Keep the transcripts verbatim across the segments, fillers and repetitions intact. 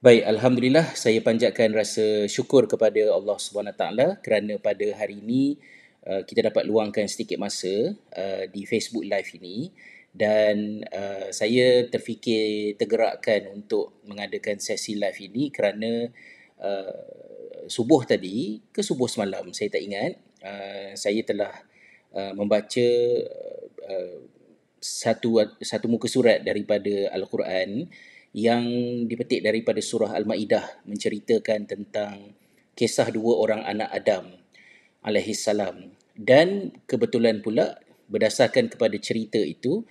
Baik, alhamdulillah saya panjatkan rasa syukur kepada Allah Subhanahu Wa taala kerana pada hari ini uh, kita dapat luangkan sedikit masa uh, di Facebook Live ini, dan uh, saya terfikir tergerakkan untuk mengadakan sesi live ini kerana uh, subuh tadi ke subuh semalam saya tak ingat, uh, saya telah uh, membaca uh, satu satu muka surat daripada Al-Quran yang dipetik daripada Surah Al-Ma'idah, menceritakan tentang kisah dua orang anak Adam alaihissalam. Dan kebetulan pula berdasarkan kepada cerita itu,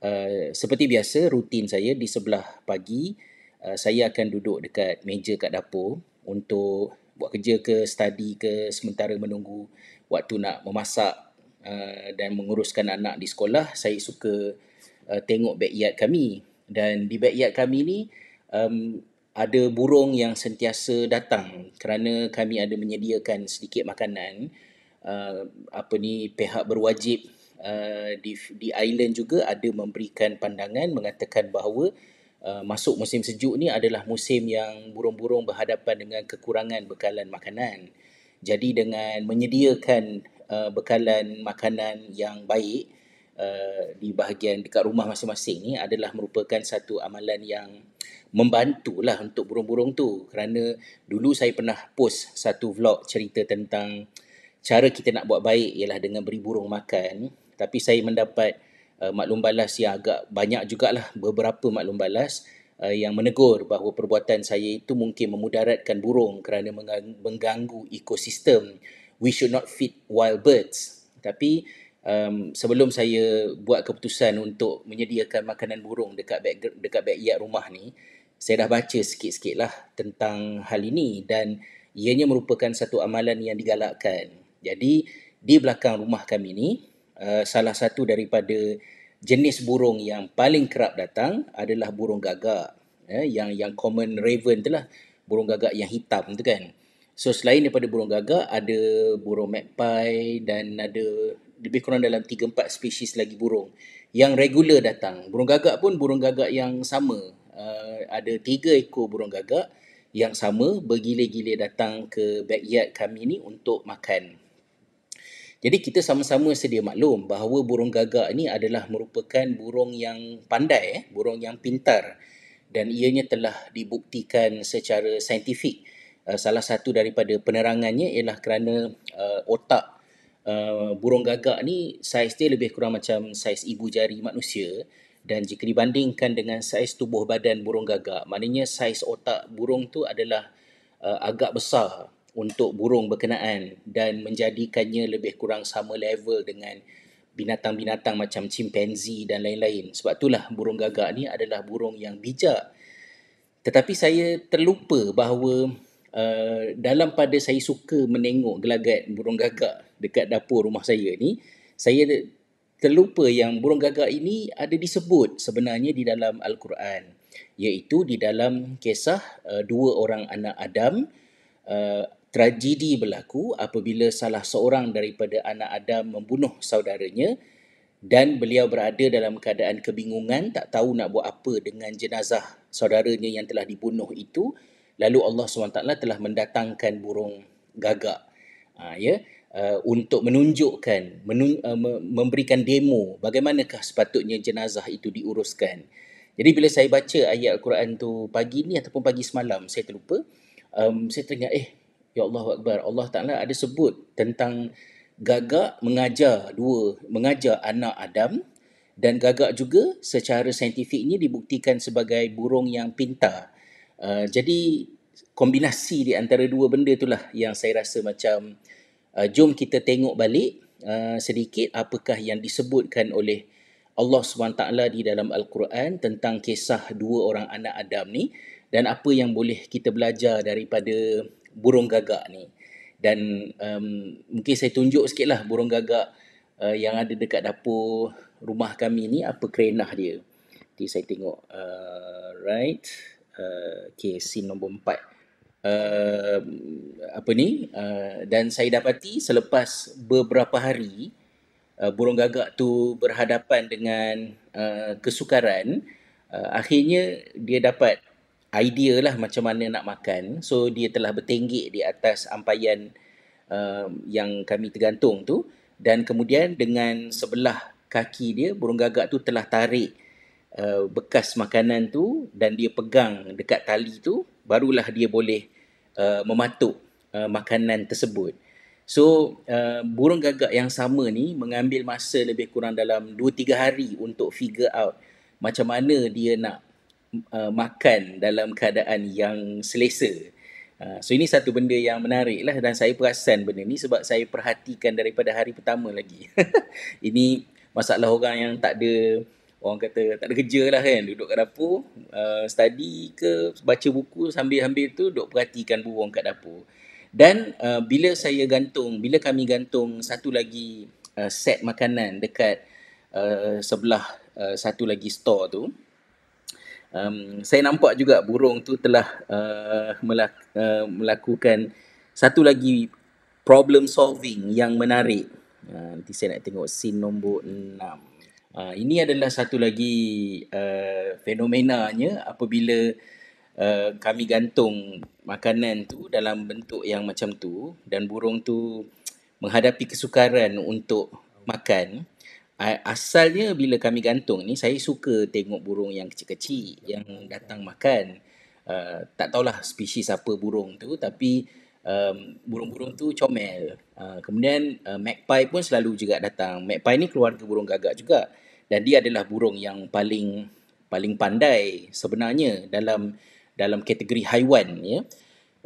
uh, seperti biasa rutin saya di sebelah pagi, uh, saya akan duduk dekat meja kat dapur untuk buat kerja ke, study ke, sementara menunggu waktu nak memasak uh, dan menguruskan anak di sekolah. Saya suka uh, tengok backyard kami. Dan di backyard kami ni um, ada burung yang sentiasa datang kerana kami ada menyediakan sedikit makanan. Uh, apa ni, pihak berwajib uh, di, di island juga ada memberikan pandangan mengatakan bahawa uh, masuk musim sejuk ni adalah musim yang burung-burung berhadapan dengan kekurangan bekalan makanan. Jadi dengan menyediakan uh, bekalan makanan yang baik, Uh, di bahagian dekat rumah masing-masing ni adalah merupakan satu amalan yang membantulah untuk burung-burung tu. Kerana dulu saya pernah post satu vlog cerita tentang cara kita nak buat baik ialah dengan beri burung makan, tapi saya mendapat uh, maklum balas yang agak banyak jugalah, beberapa maklum balas uh, yang menegur bahawa perbuatan saya itu mungkin memudaratkan burung kerana mengganggu ekosistem. We should not feed wild birds. Tapi Um, sebelum saya buat keputusan untuk menyediakan makanan burung dekat back, dekat backyard rumah ni, saya dah baca sikit-sikit lah tentang hal ini, dan ianya merupakan satu amalan yang digalakkan. Jadi di belakang rumah kami ni, uh, salah satu daripada jenis burung yang paling kerap datang adalah burung gagak, eh, yang yang common raven tu lah, burung gagak yang hitam tu kan. So selain daripada burung gagak, ada burung magpie dan ada lebih kurang dalam tiga empat spesies lagi burung yang regular datang. Burung gagak pun burung gagak yang sama. Uh, ada tiga ekor burung gagak yang sama bergile-gile datang ke backyard kami ni untuk makan. Jadi kita sama-sama sedia maklum bahawa burung gagak ni adalah merupakan burung yang pandai, eh? burung yang pintar, dan ianya telah dibuktikan secara saintifik. Uh, salah satu daripada penerangannya ialah kerana uh, otak Uh, burung gagak ni saiz dia lebih kurang macam saiz ibu jari manusia, dan jika dibandingkan dengan saiz tubuh badan burung gagak, maknanya saiz otak burung tu adalah uh, agak besar untuk burung berkenaan dan menjadikannya lebih kurang sama level dengan binatang-binatang macam chimpanzee dan lain-lain. Sebab itulah burung gagak ni adalah burung yang bijak. Tetapi saya terlupa bahawa Uh, dalam pada saya suka menengok gelagat burung gagak dekat dapur rumah saya ni, saya terlupa yang burung gagak ini ada disebut sebenarnya di dalam Al-Quran, iaitu di dalam kisah uh, dua orang anak Adam. Uh, tragedi berlaku apabila salah seorang daripada anak Adam membunuh saudaranya, dan beliau berada dalam keadaan kebingungan, tak tahu nak buat apa dengan jenazah saudaranya yang telah dibunuh itu. Lalu Allah Subhanahu Wa taala telah mendatangkan burung gagak ha, ya, uh, untuk menunjukkan, menun, uh, memberikan demo bagaimanakah sepatutnya jenazah itu diuruskan. Jadi bila saya baca ayat Al-Quran tu pagi ni ataupun pagi semalam, saya terlupa, um, saya teringat, eh, ya Allahu Akbar, Allah Ta'ala ada sebut tentang gagak mengajar dua, mengajar anak Adam, dan gagak juga secara saintifiknya dibuktikan sebagai burung yang pintar. Uh, jadi kombinasi di antara dua benda itulah yang saya rasa macam uh, jom kita tengok balik uh, sedikit apakah yang disebutkan oleh Allah Subhanahu Wa taala di dalam Al-Quran tentang kisah dua orang anak Adam ni, dan apa yang boleh kita belajar daripada burung gagak ni. Dan um, mungkin saya tunjuk sikit lah burung gagak uh, yang ada dekat dapur rumah kami ni, apa kerenah dia. Jadi saya tengok, uh, right. Uh, okay, scene nombor empat, uh, apa ni, uh, dan saya dapati selepas beberapa hari uh, burung gagak tu berhadapan dengan uh, kesukaran, uh, akhirnya dia dapat idea lah macam mana nak makan. So dia telah bertenggek di atas ampaian uh, yang kami tergantung tu, dan kemudian dengan sebelah kaki dia, burung gagak tu telah tarik uh, bekas makanan tu dan dia pegang dekat tali tu, barulah dia boleh uh, mematuk uh, makanan tersebut. So uh, burung gagak yang sama ni mengambil masa lebih kurang dalam dua tiga hari untuk figure out macam mana dia nak Uh, makan dalam keadaan yang selesa. Uh, so ini satu benda yang menarik lah, dan saya perasan benda ni sebab saya perhatikan daripada hari pertama lagi. Ini masalah orang yang tak ada, orang kata tak ada kerja lah kan, duduk kat dapur, uh, study ke baca buku sambil-sambil tu duduk perhatikan burung kat dapur. Dan uh, bila saya gantung, bila kami gantung satu lagi uh, set makanan dekat uh, sebelah uh, satu lagi store tu, Um, saya nampak juga burung tu telah uh, melak, uh, melakukan satu lagi problem solving yang menarik. Uh, nanti saya nak tengok scene nombor enam. Uh, ini adalah satu lagi uh, fenomenanya apabila uh, kami gantung makanan tu dalam bentuk yang macam tu dan burung tu menghadapi kesukaran untuk makan. Asalnya bila kami gantung ni, saya suka tengok burung yang kecil-kecil yang datang makan. Uh, tak tahulah spesies apa burung tu, tapi um, burung-burung tu comel. Uh, kemudian uh, magpie pun selalu juga datang. Magpie ni keluarga burung gagak juga. Dan dia adalah burung yang paling paling pandai sebenarnya dalam dalam kategori haiwan. Ya.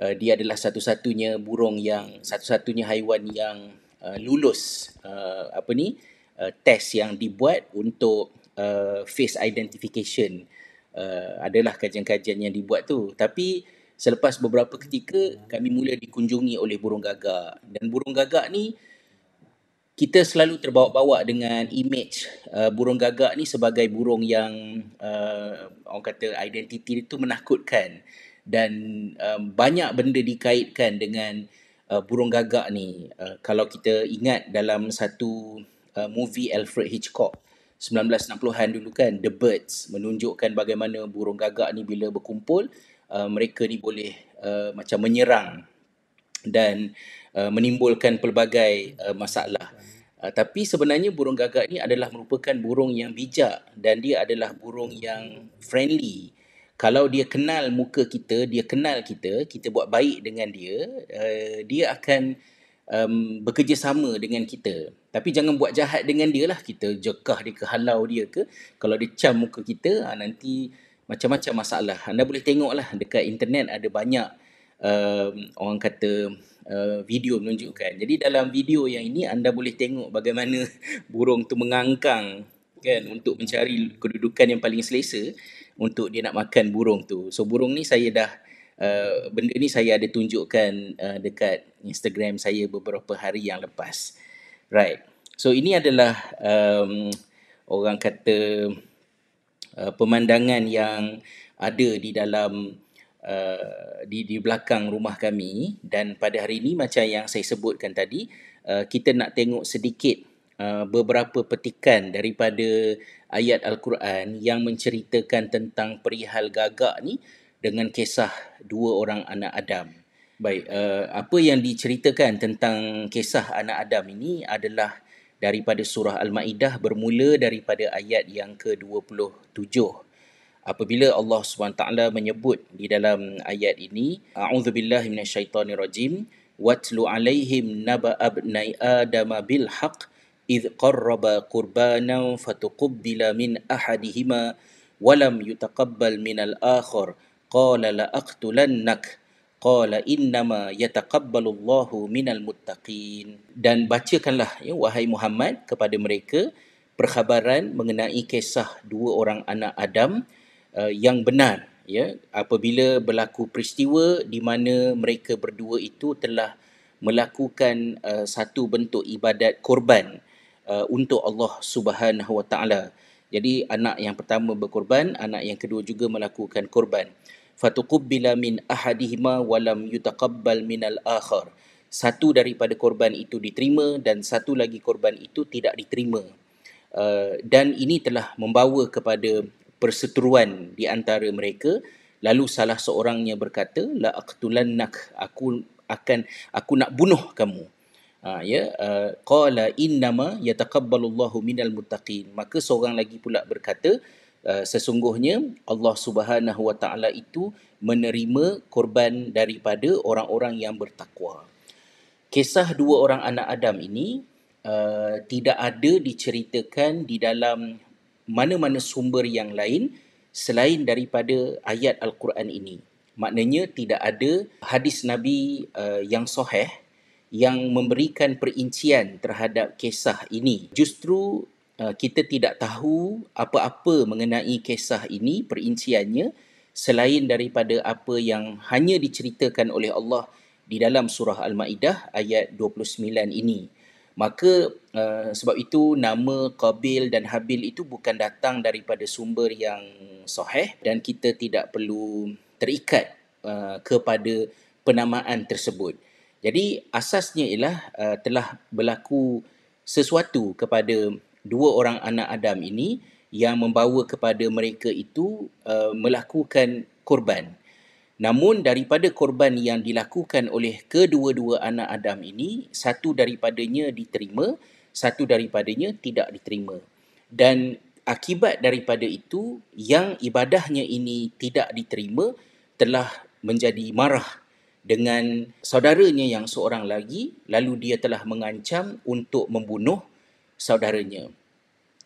Uh, dia adalah satu-satunya burung yang, satu-satunya haiwan yang uh, lulus uh, apa ni, Uh, test yang dibuat untuk uh, face identification, uh, adalah kajian-kajian yang dibuat tu. Tapi selepas beberapa ketika kami mula dikunjungi oleh burung gagak, dan burung gagak ni kita selalu terbawa-bawa dengan image uh, burung gagak ni sebagai burung yang uh, orang kata identiti dia tu menakutkan, dan um, banyak benda dikaitkan dengan uh, burung gagak ni. Uh, kalau kita ingat dalam satu Uh, movie Alfred Hitchcock sembilan belas enam puluhan dulu kan, The Birds, menunjukkan bagaimana burung gagak ni bila berkumpul, uh, mereka ni boleh uh, macam menyerang dan uh, menimbulkan pelbagai uh, masalah. Uh, tapi sebenarnya burung gagak ni adalah merupakan burung yang bijak, dan dia adalah burung yang friendly. Kalau dia kenal muka kita, dia kenal kita, kita buat baik dengan dia, uh, dia akan Um, bekerjasama dengan kita. Tapi jangan buat jahat dengan dia lah, kita jekah dia ke, halau dia ke. Kalau dia cam muka kita, ha, nanti macam-macam masalah. Anda boleh tengok lah dekat internet, ada banyak um, orang kata uh, video menunjukkan. Jadi dalam video yang ini anda boleh tengok bagaimana burung tu mengangkang kan, untuk mencari kedudukan yang paling selesa untuk dia nak makan burung tu. So burung ni saya dah Uh, benda ni saya ada tunjukkan uh, dekat Instagram saya beberapa hari yang lepas. Right. So ini adalah um, orang kata uh, pemandangan yang ada di dalam uh, di di belakang rumah kami, dan pada hari ini macam yang saya sebutkan tadi, uh, kita nak tengok sedikit uh, beberapa petikan daripada ayat Al-Quran yang menceritakan tentang perihal gagak ni dengan kisah dua orang anak Adam. Baik, uh, apa yang diceritakan tentang kisah anak Adam ini adalah daripada surah Al-Ma'idah, bermula daripada ayat yang ke dua puluh tujuh. Apabila Allah Subhanahu Wa taala menyebut di dalam ayat ini, a'udzubillahi minasyaitonirrajim, watlu alaihim naba'a ibni adama bil haqq idh qarraba qurbanan fatuqabbila min ahadihima walam yutaqabbal minal akhar qala la'aqtulannak qala innama yataqabbalullahu minal muttaqin. Dan bacakanlah, ya, wahai Muhammad, kepada mereka perkhabaran mengenai kisah dua orang anak Adam uh, yang benar, ya, apabila berlaku peristiwa di mana mereka berdua itu telah melakukan uh, satu bentuk ibadat korban uh, untuk Allah Subhanahu Wa taala. Jadi anak yang pertama berkorban, anak yang kedua juga melakukan korban. Fatuqubbila min ahadihima walam yutaqabbal minal akhar. Satu daripada korban itu diterima dan satu lagi korban itu tidak diterima. Uh, dan ini telah membawa kepada perseteruan di antara mereka Lalu salah seorangnya berkata, la aqtulannak, aku akan aku nak bunuh kamu. Ha, ya, uh, qala innama yataqabbalullahu minal muttaqin. Maka seorang lagi pula berkata, uh, sesungguhnya Allah Subhanahu Wa Taala itu menerima korban daripada orang-orang yang bertakwa. Kisah dua orang anak Adam ini uh, tidak ada diceritakan di dalam mana-mana sumber yang lain selain daripada ayat Al-Quran ini. Maknanya tidak ada hadis Nabi uh, yang sahih yang memberikan perincian terhadap kisah ini. Justru uh, kita tidak tahu apa-apa mengenai kisah ini, perinciannya, selain daripada apa yang hanya diceritakan oleh Allah di dalam surah Al-Ma'idah ayat dua puluh sembilan ini. Maka uh, sebab itu nama Qabil dan Habil itu bukan datang daripada sumber yang sahih, dan kita tidak perlu terikat uh, kepada penamaan tersebut. Jadi asasnya ialah uh, telah berlaku sesuatu kepada dua orang anak Adam ini yang membawa kepada mereka itu uh, melakukan korban. Namun daripada korban yang dilakukan oleh kedua-dua anak Adam ini, satu daripadanya diterima, satu daripadanya tidak diterima. Dan akibat daripada itu, yang ibadahnya ini tidak diterima telah menjadi marah dengan saudaranya yang seorang lagi, lalu dia telah mengancam untuk membunuh saudaranya.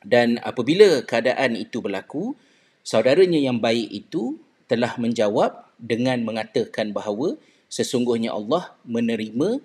Dan apabila keadaan itu berlaku, saudaranya yang baik itu telah menjawab dengan mengatakan bahawa sesungguhnya Allah menerima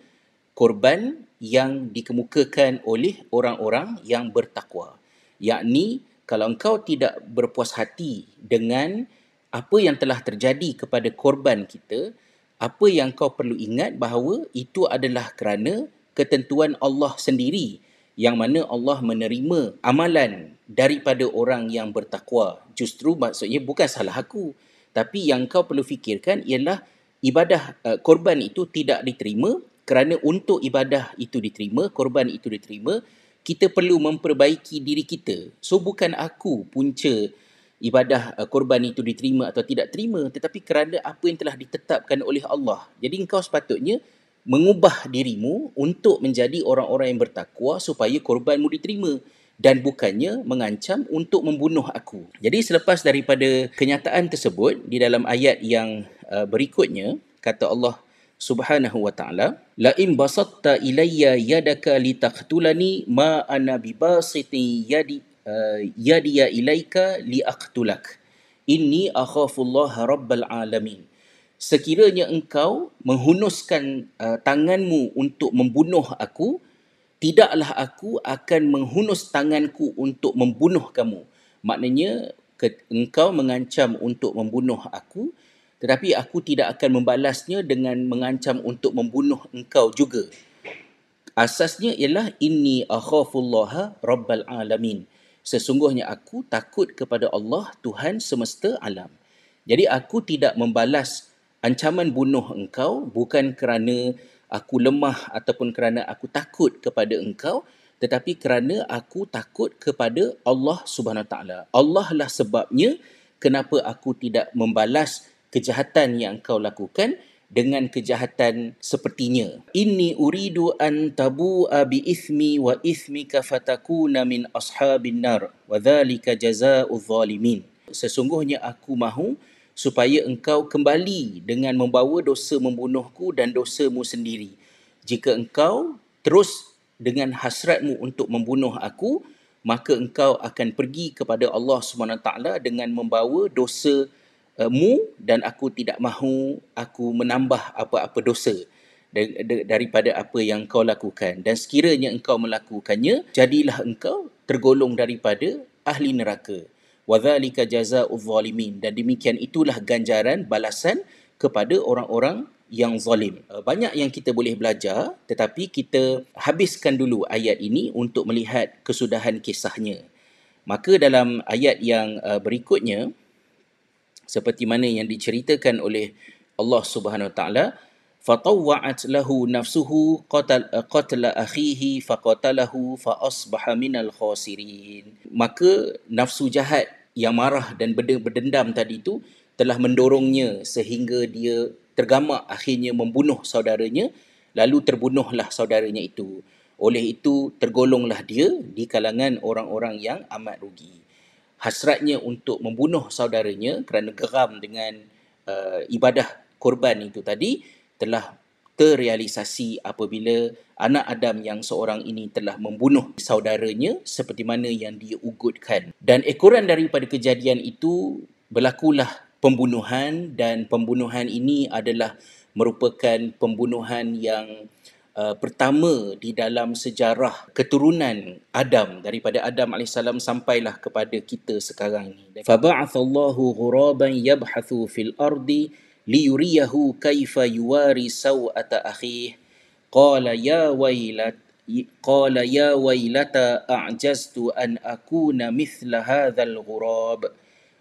korban yang dikemukakan oleh orang-orang yang bertakwa. Yakni, kalau engkau tidak berpuas hati dengan apa yang telah terjadi kepada korban kita, apa yang kau perlu ingat bahawa itu adalah kerana ketentuan Allah sendiri, yang mana Allah menerima amalan daripada orang yang bertakwa. Justru maksudnya bukan salah aku, tapi yang kau perlu fikirkan ialah ibadah uh, korban itu tidak diterima, kerana untuk ibadah itu diterima, korban itu diterima, kita perlu memperbaiki diri kita. So bukan aku punca ibadah korban itu diterima atau tidak terima, tetapi kerana apa yang telah ditetapkan oleh Allah. Jadi engkau sepatutnya mengubah dirimu untuk menjadi orang-orang yang bertakwa supaya korbanmu diterima, dan bukannya mengancam untuk membunuh aku. Jadi selepas daripada kenyataan tersebut, di dalam ayat yang berikutnya kata Allah Subhanahu Wa Taala, la in basatta ilayya yadaka litaqtulani ma ana bibasiti yadi yadiya ilaika liaqtulak inni akhafullaha rabbal alamin. Sekiranya engkau menghunuskan uh, tanganmu untuk membunuh aku, tidaklah aku akan menghunus tanganku untuk membunuh kamu. Maknanya ke, engkau mengancam untuk membunuh aku, tetapi aku tidak akan membalasnya dengan mengancam untuk membunuh engkau juga. Asasnya ialah inni akhafullaha rabbal alamin, sesungguhnya aku takut kepada Allah, Tuhan semesta alam. Jadi aku tidak membalas ancaman bunuh engkau bukan kerana aku lemah ataupun kerana aku takut kepada engkau, tetapi kerana aku takut kepada Allah Subhanahu Wa Taala. Allah lah sebabnya kenapa aku tidak membalas kejahatan yang engkau lakukan dengan kejahatan sepertinya. Inni uridu an tabu'a bi ithmi wa ithmika fatakuna min ashabin nar wa dhalika jazaa'u zalimin. Sesungguhnya aku mahu supaya engkau kembali dengan membawa dosa membunuhku dan dosamu sendiri. Jika engkau terus dengan hasratmu untuk membunuh aku, maka engkau akan pergi kepada Allah Subhanahu Wa Taala dengan membawa dosa mu, dan aku tidak mahu aku menambah apa-apa dosa daripada apa yang kau lakukan. Dan sekiranya engkau melakukannya, jadilah engkau tergolong daripada ahli neraka. Wa dhalika jazaa'u zalimin, dan demikian itulah ganjaran balasan kepada orang-orang yang zalim. Banyak yang kita boleh belajar, tetapi kita habiskan dulu ayat ini untuk melihat kesudahan kisahnya. Maka dalam ayat yang berikutnya, seperti mana yang diceritakan oleh Allah Subhanahu Wa Taala, fatawwa'at lahu nafsuhu qatala akhihi faqatalahu fa asbaha minal khasirin. Maka nafsu jahat yang marah dan berdendam tadi itu telah mendorongnya sehingga dia tergamak, akhirnya membunuh saudaranya, lalu terbunuhlah saudaranya itu. Oleh itu, tergolonglah dia di kalangan orang-orang yang amat rugi. Hasratnya untuk membunuh saudaranya kerana geram dengan uh, ibadah korban itu tadi telah terrealisasi apabila anak Adam yang seorang ini telah membunuh saudaranya seperti mana yang dia ugutkan. Dan ekoran daripada kejadian itu, berlakulah pembunuhan, dan pembunuhan ini adalah merupakan pembunuhan yang uh, pertama di dalam sejarah keturunan Adam, daripada Adam alaihissalam sampailah kepada kita sekarang ini. فَبَعَثَ اللَّهُ غُرَابًا يَبْحَثُ فِي الْأَرْضِ ليريه كيف يواري سوءة أخيه قال يا ويلت قال يا ويلتى أعجزت أن أكون مثل هذا الغراب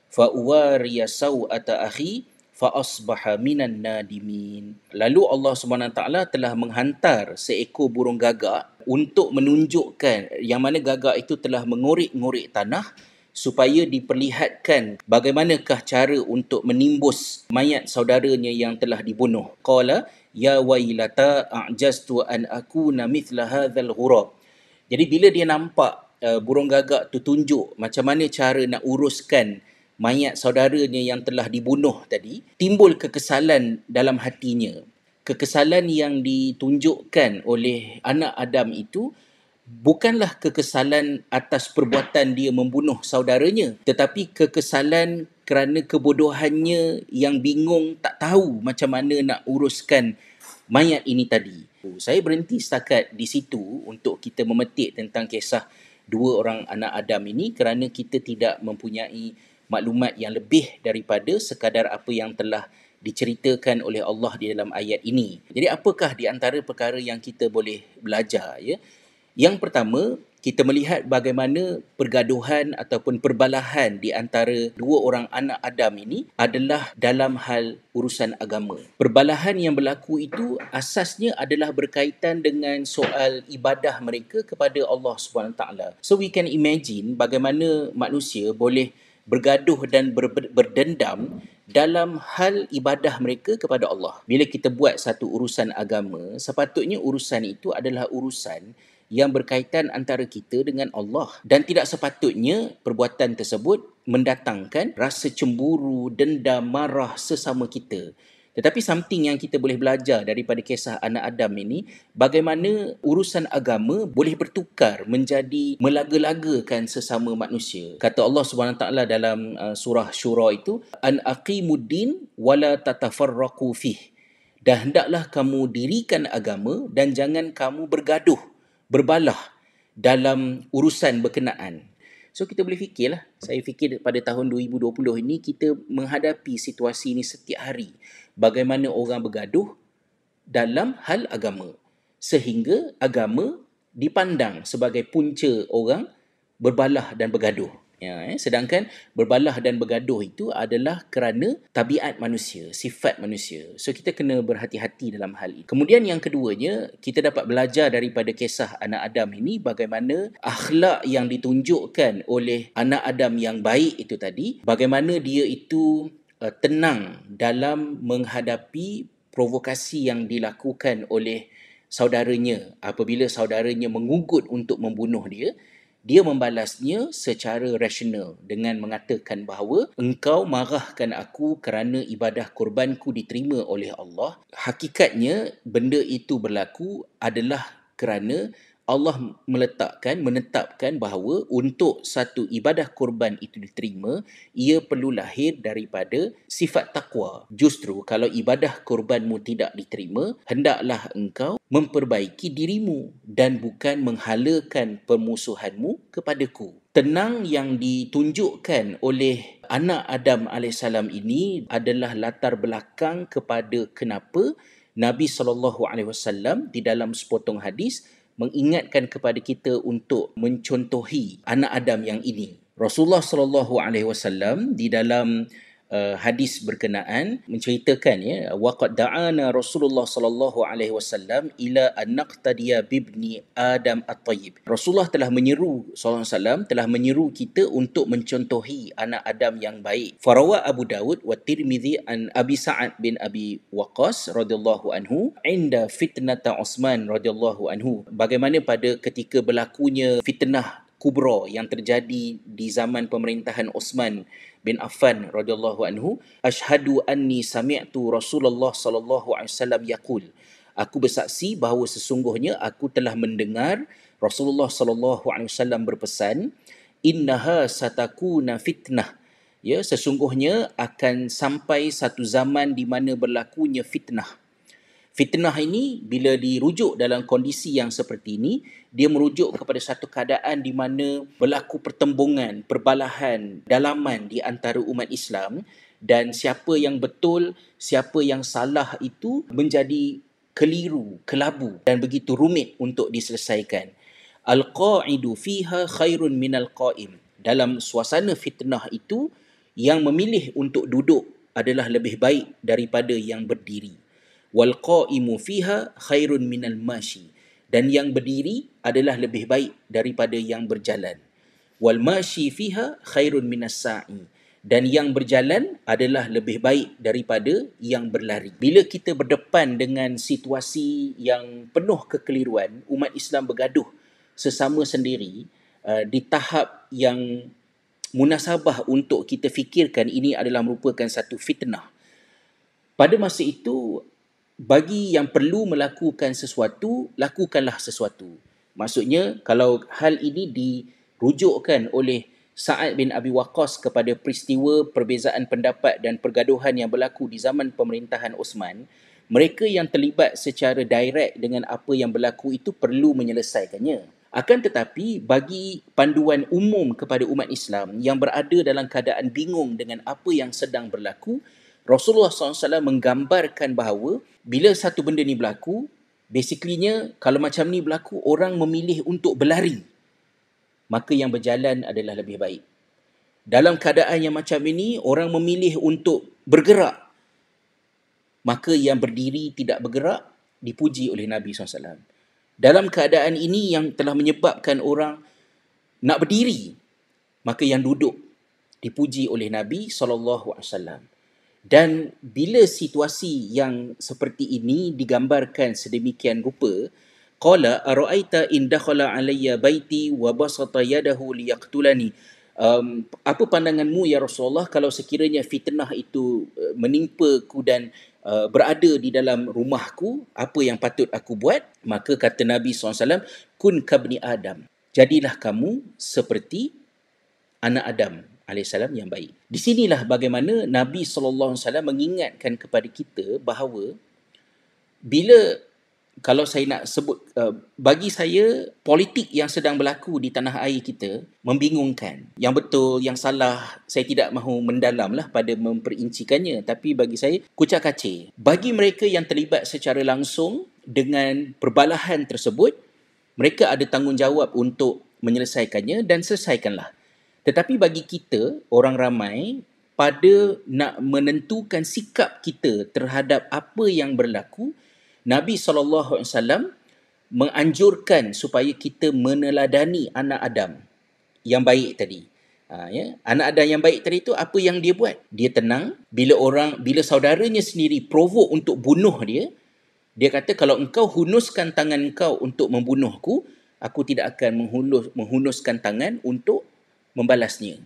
فأواري سوءة أخي فأصبح من النادمين. Lalu Allah Subhanahu Wa Taala telah menghantar seekor burung gagak untuk menunjukkan, yang mana gagak itu telah mengorek-ngorek tanah supaya diperlihatkan bagaimanakah cara untuk menimbus mayat saudaranya yang telah dibunuh. Qala ya wailata a'jaztu an akuna mithla hadzal ghurab. Jadi bila dia nampak uh, burung gagak tu tunjuk macam mana cara nak uruskan mayat saudaranya yang telah dibunuh tadi, timbul kekesalan dalam hatinya. Kekesalan yang ditunjukkan oleh anak Adam itu bukanlah kekesalan atas perbuatan dia membunuh saudaranya, tetapi kekesalan kerana kebodohannya yang bingung tak tahu macam mana nak uruskan mayat ini tadi. Saya berhenti setakat di situ untuk kita memetik tentang kisah dua orang anak Adam ini, kerana kita tidak mempunyai maklumat yang lebih daripada sekadar apa yang telah diceritakan oleh Allah di dalam ayat ini. Jadi apakah di antara perkara yang kita boleh belajar, ya? Yang pertama, kita melihat bagaimana pergaduhan ataupun perbalahan di antara dua orang anak Adam ini adalah dalam hal urusan agama. Perbalahan yang berlaku itu asasnya adalah berkaitan dengan soal ibadah mereka kepada Allah Subhanahu Wa Taala. So we can imagine bagaimana manusia boleh bergaduh dan ber- berdendam dalam hal ibadah mereka kepada Allah. Bila kita buat satu urusan agama, sepatutnya urusan itu adalah urusan yang berkaitan antara kita dengan Allah, dan tidak sepatutnya perbuatan tersebut mendatangkan rasa cemburu, dendam, marah sesama kita. Tetapi something yang kita boleh belajar daripada kisah anak Adam ini, bagaimana urusan agama boleh bertukar menjadi melaga-lagakan sesama manusia. Kata Allah Subhanahu Wa Taala dalam uh, surah Syura itu, an aqimuddin wala tatafarraqu fih. Dan hendaklah kamu dirikan agama dan jangan kamu bergaduh, berbalah dalam urusan berkenaan. So kita boleh fikirlah, saya fikir pada tahun dua ribu dua puluh ini kita menghadapi situasi ini setiap hari, bagaimana orang bergaduh dalam hal agama sehingga agama dipandang sebagai punca orang berbalah dan bergaduh. Ya, eh? Sedangkan berbalah dan bergaduh itu adalah kerana tabiat manusia, sifat manusia. So kita kena berhati-hati dalam hal ini. Kemudian yang keduanya, kita dapat belajar daripada kisah anak Adam ini bagaimana akhlak yang ditunjukkan oleh anak Adam yang baik itu tadi, bagaimana dia itu uh, tenang dalam menghadapi provokasi yang dilakukan oleh saudaranya. Apabila saudaranya mengugut untuk membunuh dia, dia membalasnya secara rasional dengan mengatakan bahawa engkau marahkan aku kerana ibadah korbanku diterima oleh Allah. Hakikatnya benda itu berlaku adalah kerana Allah meletakkan, menetapkan bahawa untuk satu ibadah korban itu diterima, ia perlu lahir daripada sifat takwa. Justru kalau ibadah korbanmu tidak diterima, hendaklah engkau memperbaiki dirimu dan bukan menghalakan permusuhanmu kepadaku. Tenang yang ditunjukkan oleh anak Adam alaihissalam ini adalah latar belakang kepada kenapa Nabi sallallahu alaihi wasallam di dalam sepotong hadis mengingatkan kepada kita untuk mencontohi anak Adam yang ini. Rasulullah sallallahu alaihi wasallam di dalam uh, hadis berkenaan menceritakan ya, waqad da'ana Rasulullah sallallahu alaihi wasallam ila an naqtadiya bibni Adam at-Tayyib. Rasulullah telah menyeru sallallahu alaihi wasallam telah menyeru kita untuk mencontohi anak Adam yang baik. Farawa Abu Dawud wa Tirmizi an Abi Sa'ad bin Abi Waqas radhiyallahu anhu inda fitnata Uthman radhiyallahu anhu. Bagaimana pada ketika berlakunya fitnah kubra yang terjadi di zaman pemerintahan Uthman bin Affan radhiyallahu anhu, asyhadu anni sami'tu Rasulullah sallallahu alaihi wasallam yaqul, aku bersaksi bahawa sesungguhnya aku telah mendengar Rasulullah sallallahu alaihi wasallam berpesan, innaha satakuna fitnah, ya, sesungguhnya akan sampai satu zaman di mana berlakunya fitnah. Fitnah ini bila dirujuk dalam kondisi yang seperti ini, dia merujuk kepada satu keadaan di mana berlaku pertembungan, perbalahan, dalaman di antara umat Islam, dan siapa yang betul, siapa yang salah itu menjadi keliru, kelabu dan begitu rumit untuk diselesaikan. Al-qa'idu fiha khairun minal qa'im. Dalam suasana fitnah itu, yang memilih untuk duduk adalah lebih baik daripada yang berdiri. Wal qa'imu fiha khairun minal mashi, dan yang berdiri adalah lebih baik daripada yang berjalan. Wal mashi fiha khairun minas sa'i, dan yang berjalan adalah lebih baik daripada yang berlari. Bila kita berdepan dengan situasi yang penuh kekeliruan, umat Islam bergaduh sesama sendiri uh, di tahap yang munasabah untuk kita fikirkan ini adalah merupakan satu fitnah. Pada masa itu, bagi yang perlu melakukan sesuatu, lakukanlah sesuatu. Maksudnya, kalau hal ini dirujukkan oleh Sa'ad bin Abi Waqas kepada peristiwa perbezaan pendapat dan pergaduhan yang berlaku di zaman pemerintahan Uthman, mereka yang terlibat secara direct dengan apa yang berlaku itu perlu menyelesaikannya. Akan tetapi, bagi panduan umum kepada umat Islam yang berada dalam keadaan bingung dengan apa yang sedang berlaku, Rasulullah sallallahu alaihi wasallam menggambarkan bahawa bila satu benda ni berlaku, basically-nya kalau macam ni berlaku, orang memilih untuk berlari, maka yang berjalan adalah lebih baik. Dalam keadaan yang macam ini, orang memilih untuk bergerak, maka yang berdiri tidak bergerak dipuji oleh Nabi sallallahu alaihi wasallam. Dalam keadaan ini yang telah menyebabkan orang nak berdiri, maka yang duduk dipuji oleh Nabi sallallahu alaihi wasallam. Dan bila situasi yang seperti ini digambarkan sedemikian rupa, qala ara'aita in dakhala alayya baiti wa basata yadahu liyaqtulani, um, apa pandanganmu ya Rasulullah kalau sekiranya fitnah itu uh, menimpaku dan uh, berada di dalam rumahku, apa yang patut aku buat? Maka kata Nabi sallallahu alaihi wasallam, kun kabni Adam, jadilah kamu seperti anak Adam alaihissalam yang baik. Di sinilah bagaimana Nabi sallallahu alaihi wasallam mengingatkan kepada kita bahawa bila, kalau saya nak sebut, uh, bagi saya politik yang sedang berlaku di tanah air kita membingungkan. Yang betul, yang salah, saya tidak mahu mendalamlah pada memperincikannya. Tapi bagi saya, kucak-kacir. Bagi mereka yang terlibat secara langsung dengan perbalahan tersebut, mereka ada tanggungjawab untuk menyelesaikannya dan selesaikanlah. Tetapi bagi kita, orang ramai, pada nak menentukan sikap kita terhadap apa yang berlaku, Nabi sallallahu alaihi wasallam menganjurkan supaya kita meneladani anak Adam yang baik tadi. Ha, ya? Anak Adam yang baik tadi tu apa yang dia buat? Dia tenang. Bila orang, bila saudaranya sendiri provok untuk bunuh dia, dia kata, kalau engkau hunuskan tangan engkau untuk membunuhku, aku tidak akan menghunus, menghunuskan tangan untuk membalasnya.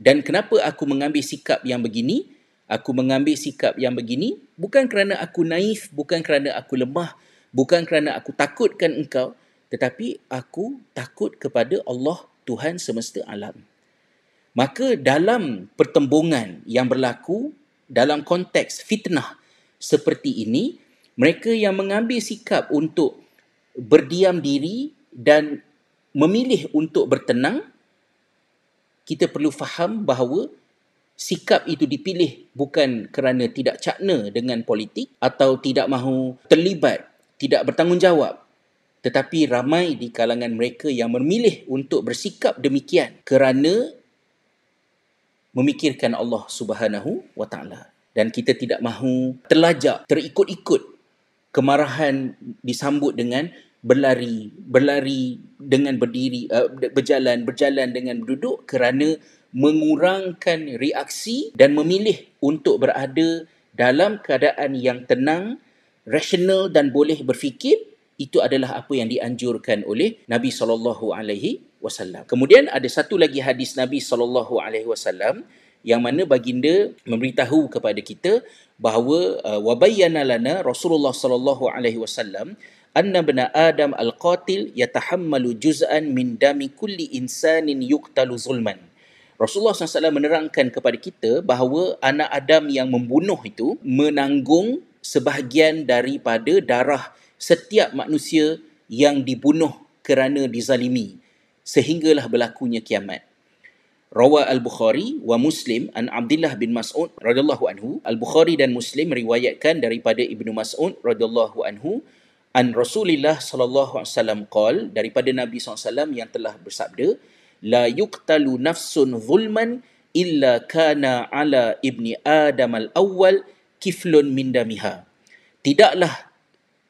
Dan kenapa aku mengambil sikap yang begini? Aku mengambil sikap yang begini bukan kerana aku naif, bukan kerana aku lemah, bukan kerana aku takutkan engkau, tetapi aku takut kepada Allah, Tuhan semesta alam. Maka dalam pertembungan yang berlaku dalam konteks fitnah seperti ini, mereka yang mengambil sikap untuk berdiam diri dan memilih untuk bertenang, kita perlu faham bahawa sikap itu dipilih bukan kerana tidak cakna dengan politik atau tidak mahu terlibat, tidak bertanggungjawab. Tetapi ramai di kalangan mereka yang memilih untuk bersikap demikian kerana memikirkan Allah Subhanahu Wa Taala, dan kita tidak mahu terlajak, terikut-ikut kemarahan disambut dengan berlari, berlari dengan berdiri, uh, berjalan, berjalan dengan duduk, kerana mengurangkan reaksi dan memilih untuk berada dalam keadaan yang tenang, rasional dan boleh berfikir. Itu adalah apa yang dianjurkan oleh Nabi sallallahu alaihi wasallam. Kemudian ada satu lagi hadis Nabi sallallahu alaihi wasallam yang mana baginda memberitahu kepada kita bahawa wa bayyana lana Rasulullah sallallahu alaihi wasallam anna bana Adam al-qatil yatahammalu juz'an min dami kulli insanin yuqtalu zulman. Rasulullah sallallahu alaihi wasallam menerangkan kepada kita bahawa anak Adam yang membunuh itu menanggung sebahagian daripada darah setiap manusia yang dibunuh kerana dizalimi, sehinggalah berlakunya kiamat. Rawa Al-Bukhari wa Muslim an Abdullah bin Mas'ud radhiyallahu anhu. Al-Bukhari dan Muslim riwayatkan daripada Ibnu Mas'ud radhiyallahu anhu an Rasulillah sallallahu alaihi wasallam qol, daripada Nabi sallallahu alaihi wasallam yang telah bersabda, la yuqtalu nafsun zulman illa kana ala ibni Adam al-awwal kiflun min damiha. Tidaklah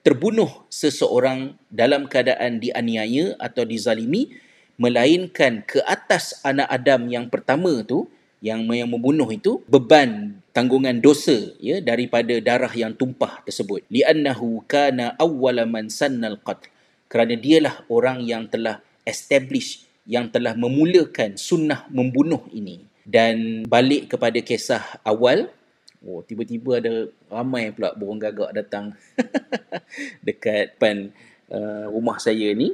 terbunuh seseorang dalam keadaan dianiaya atau dizalimi, melainkan ke atas anak Adam yang pertama tu, yang, yang membunuh itu, beban tanggungan dosa ya, daripada darah yang tumpah tersebut. Li'annahu kana awwala man sannal qatl, kerana dialah orang yang telah establish, yang telah memulakan sunnah membunuh ini. Dan balik kepada kisah awal, oh, tiba-tiba ada ramai pula burung gagak datang dekat depan uh, rumah saya ni.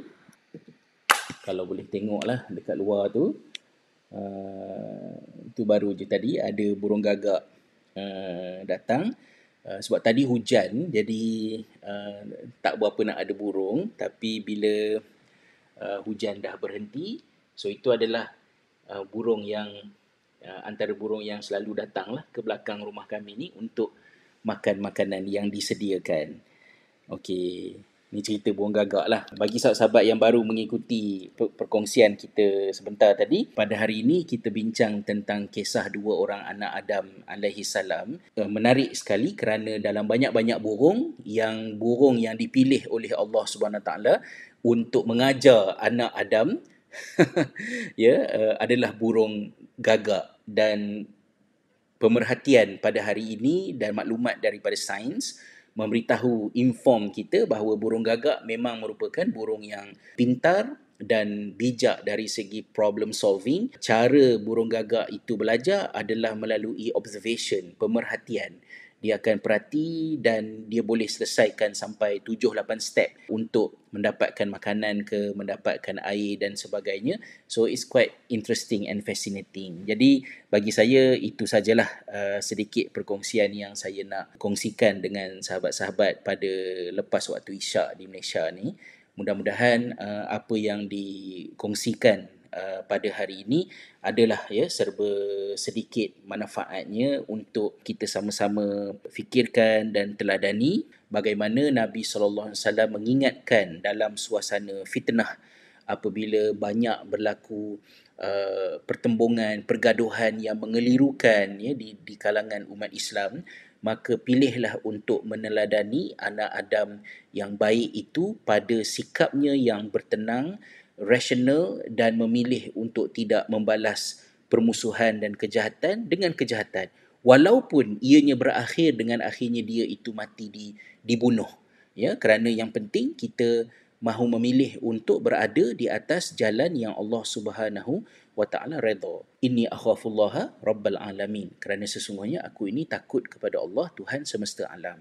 Kalau boleh tengoklah dekat luar tu. Uh, itu baru je tadi ada burung gagak uh, datang. Uh, sebab tadi hujan, jadi uh, tak berapa nak ada burung. Tapi bila uh, hujan dah berhenti, so itu adalah uh, burung yang Uh, antara burung yang selalu datanglah ke belakang rumah kami ni untuk makan makanan yang disediakan. Okey, ni cerita burung gagak lah. Bagi sahabat-sahabat yang baru mengikuti per perkongsian kita sebentar tadi, pada hari ini kita bincang tentang kisah dua orang anak Adam alaihi salam. Uh, menarik sekali kerana dalam banyak-banyak burung, yang burung yang dipilih oleh Allah Subhanahu Wa Taala untuk mengajar anak Adam ya, uh, adalah burung gagak. Dan pemerhatian pada hari ini dan maklumat daripada sains memberitahu, inform kita bahawa burung gagak memang merupakan burung yang pintar dan bijak dari segi problem solving. Cara burung gagak itu belajar adalah melalui observation, pemerhatian. Dia akan perhati dan dia boleh selesaikan sampai tujuh lapan step untuk mendapatkan makanan ke, mendapatkan air dan sebagainya. So it's quite interesting and fascinating. Jadi bagi saya itu sajalah uh, sedikit perkongsian yang saya nak kongsikan dengan sahabat-sahabat pada lepas waktu Isyak di Malaysia ni. Mudah-mudahan uh, apa yang dikongsikan Uh, pada hari ini adalah ya serba sedikit manfaatnya untuk kita sama-sama fikirkan dan teladani bagaimana Nabi sallallahu alaihi wasallam mengingatkan dalam suasana fitnah, apabila banyak berlaku uh, pertembungan, pergaduhan yang mengelirukan ya, di, di kalangan umat Islam. Maka pilihlah untuk meneladani anak Adam yang baik itu pada sikapnya yang bertenang, rasional dan memilih untuk tidak membalas permusuhan dan kejahatan dengan kejahatan, walaupun ianya berakhir dengan akhirnya dia itu mati di dibunuh ya, kerana yang penting kita mahu memilih untuk berada di atas jalan yang Allah Subhanahu Wa Taala redha. Inni akhafullaha rabbal alamin, kerana sesungguhnya aku ini takut kepada Allah Tuhan semesta alam.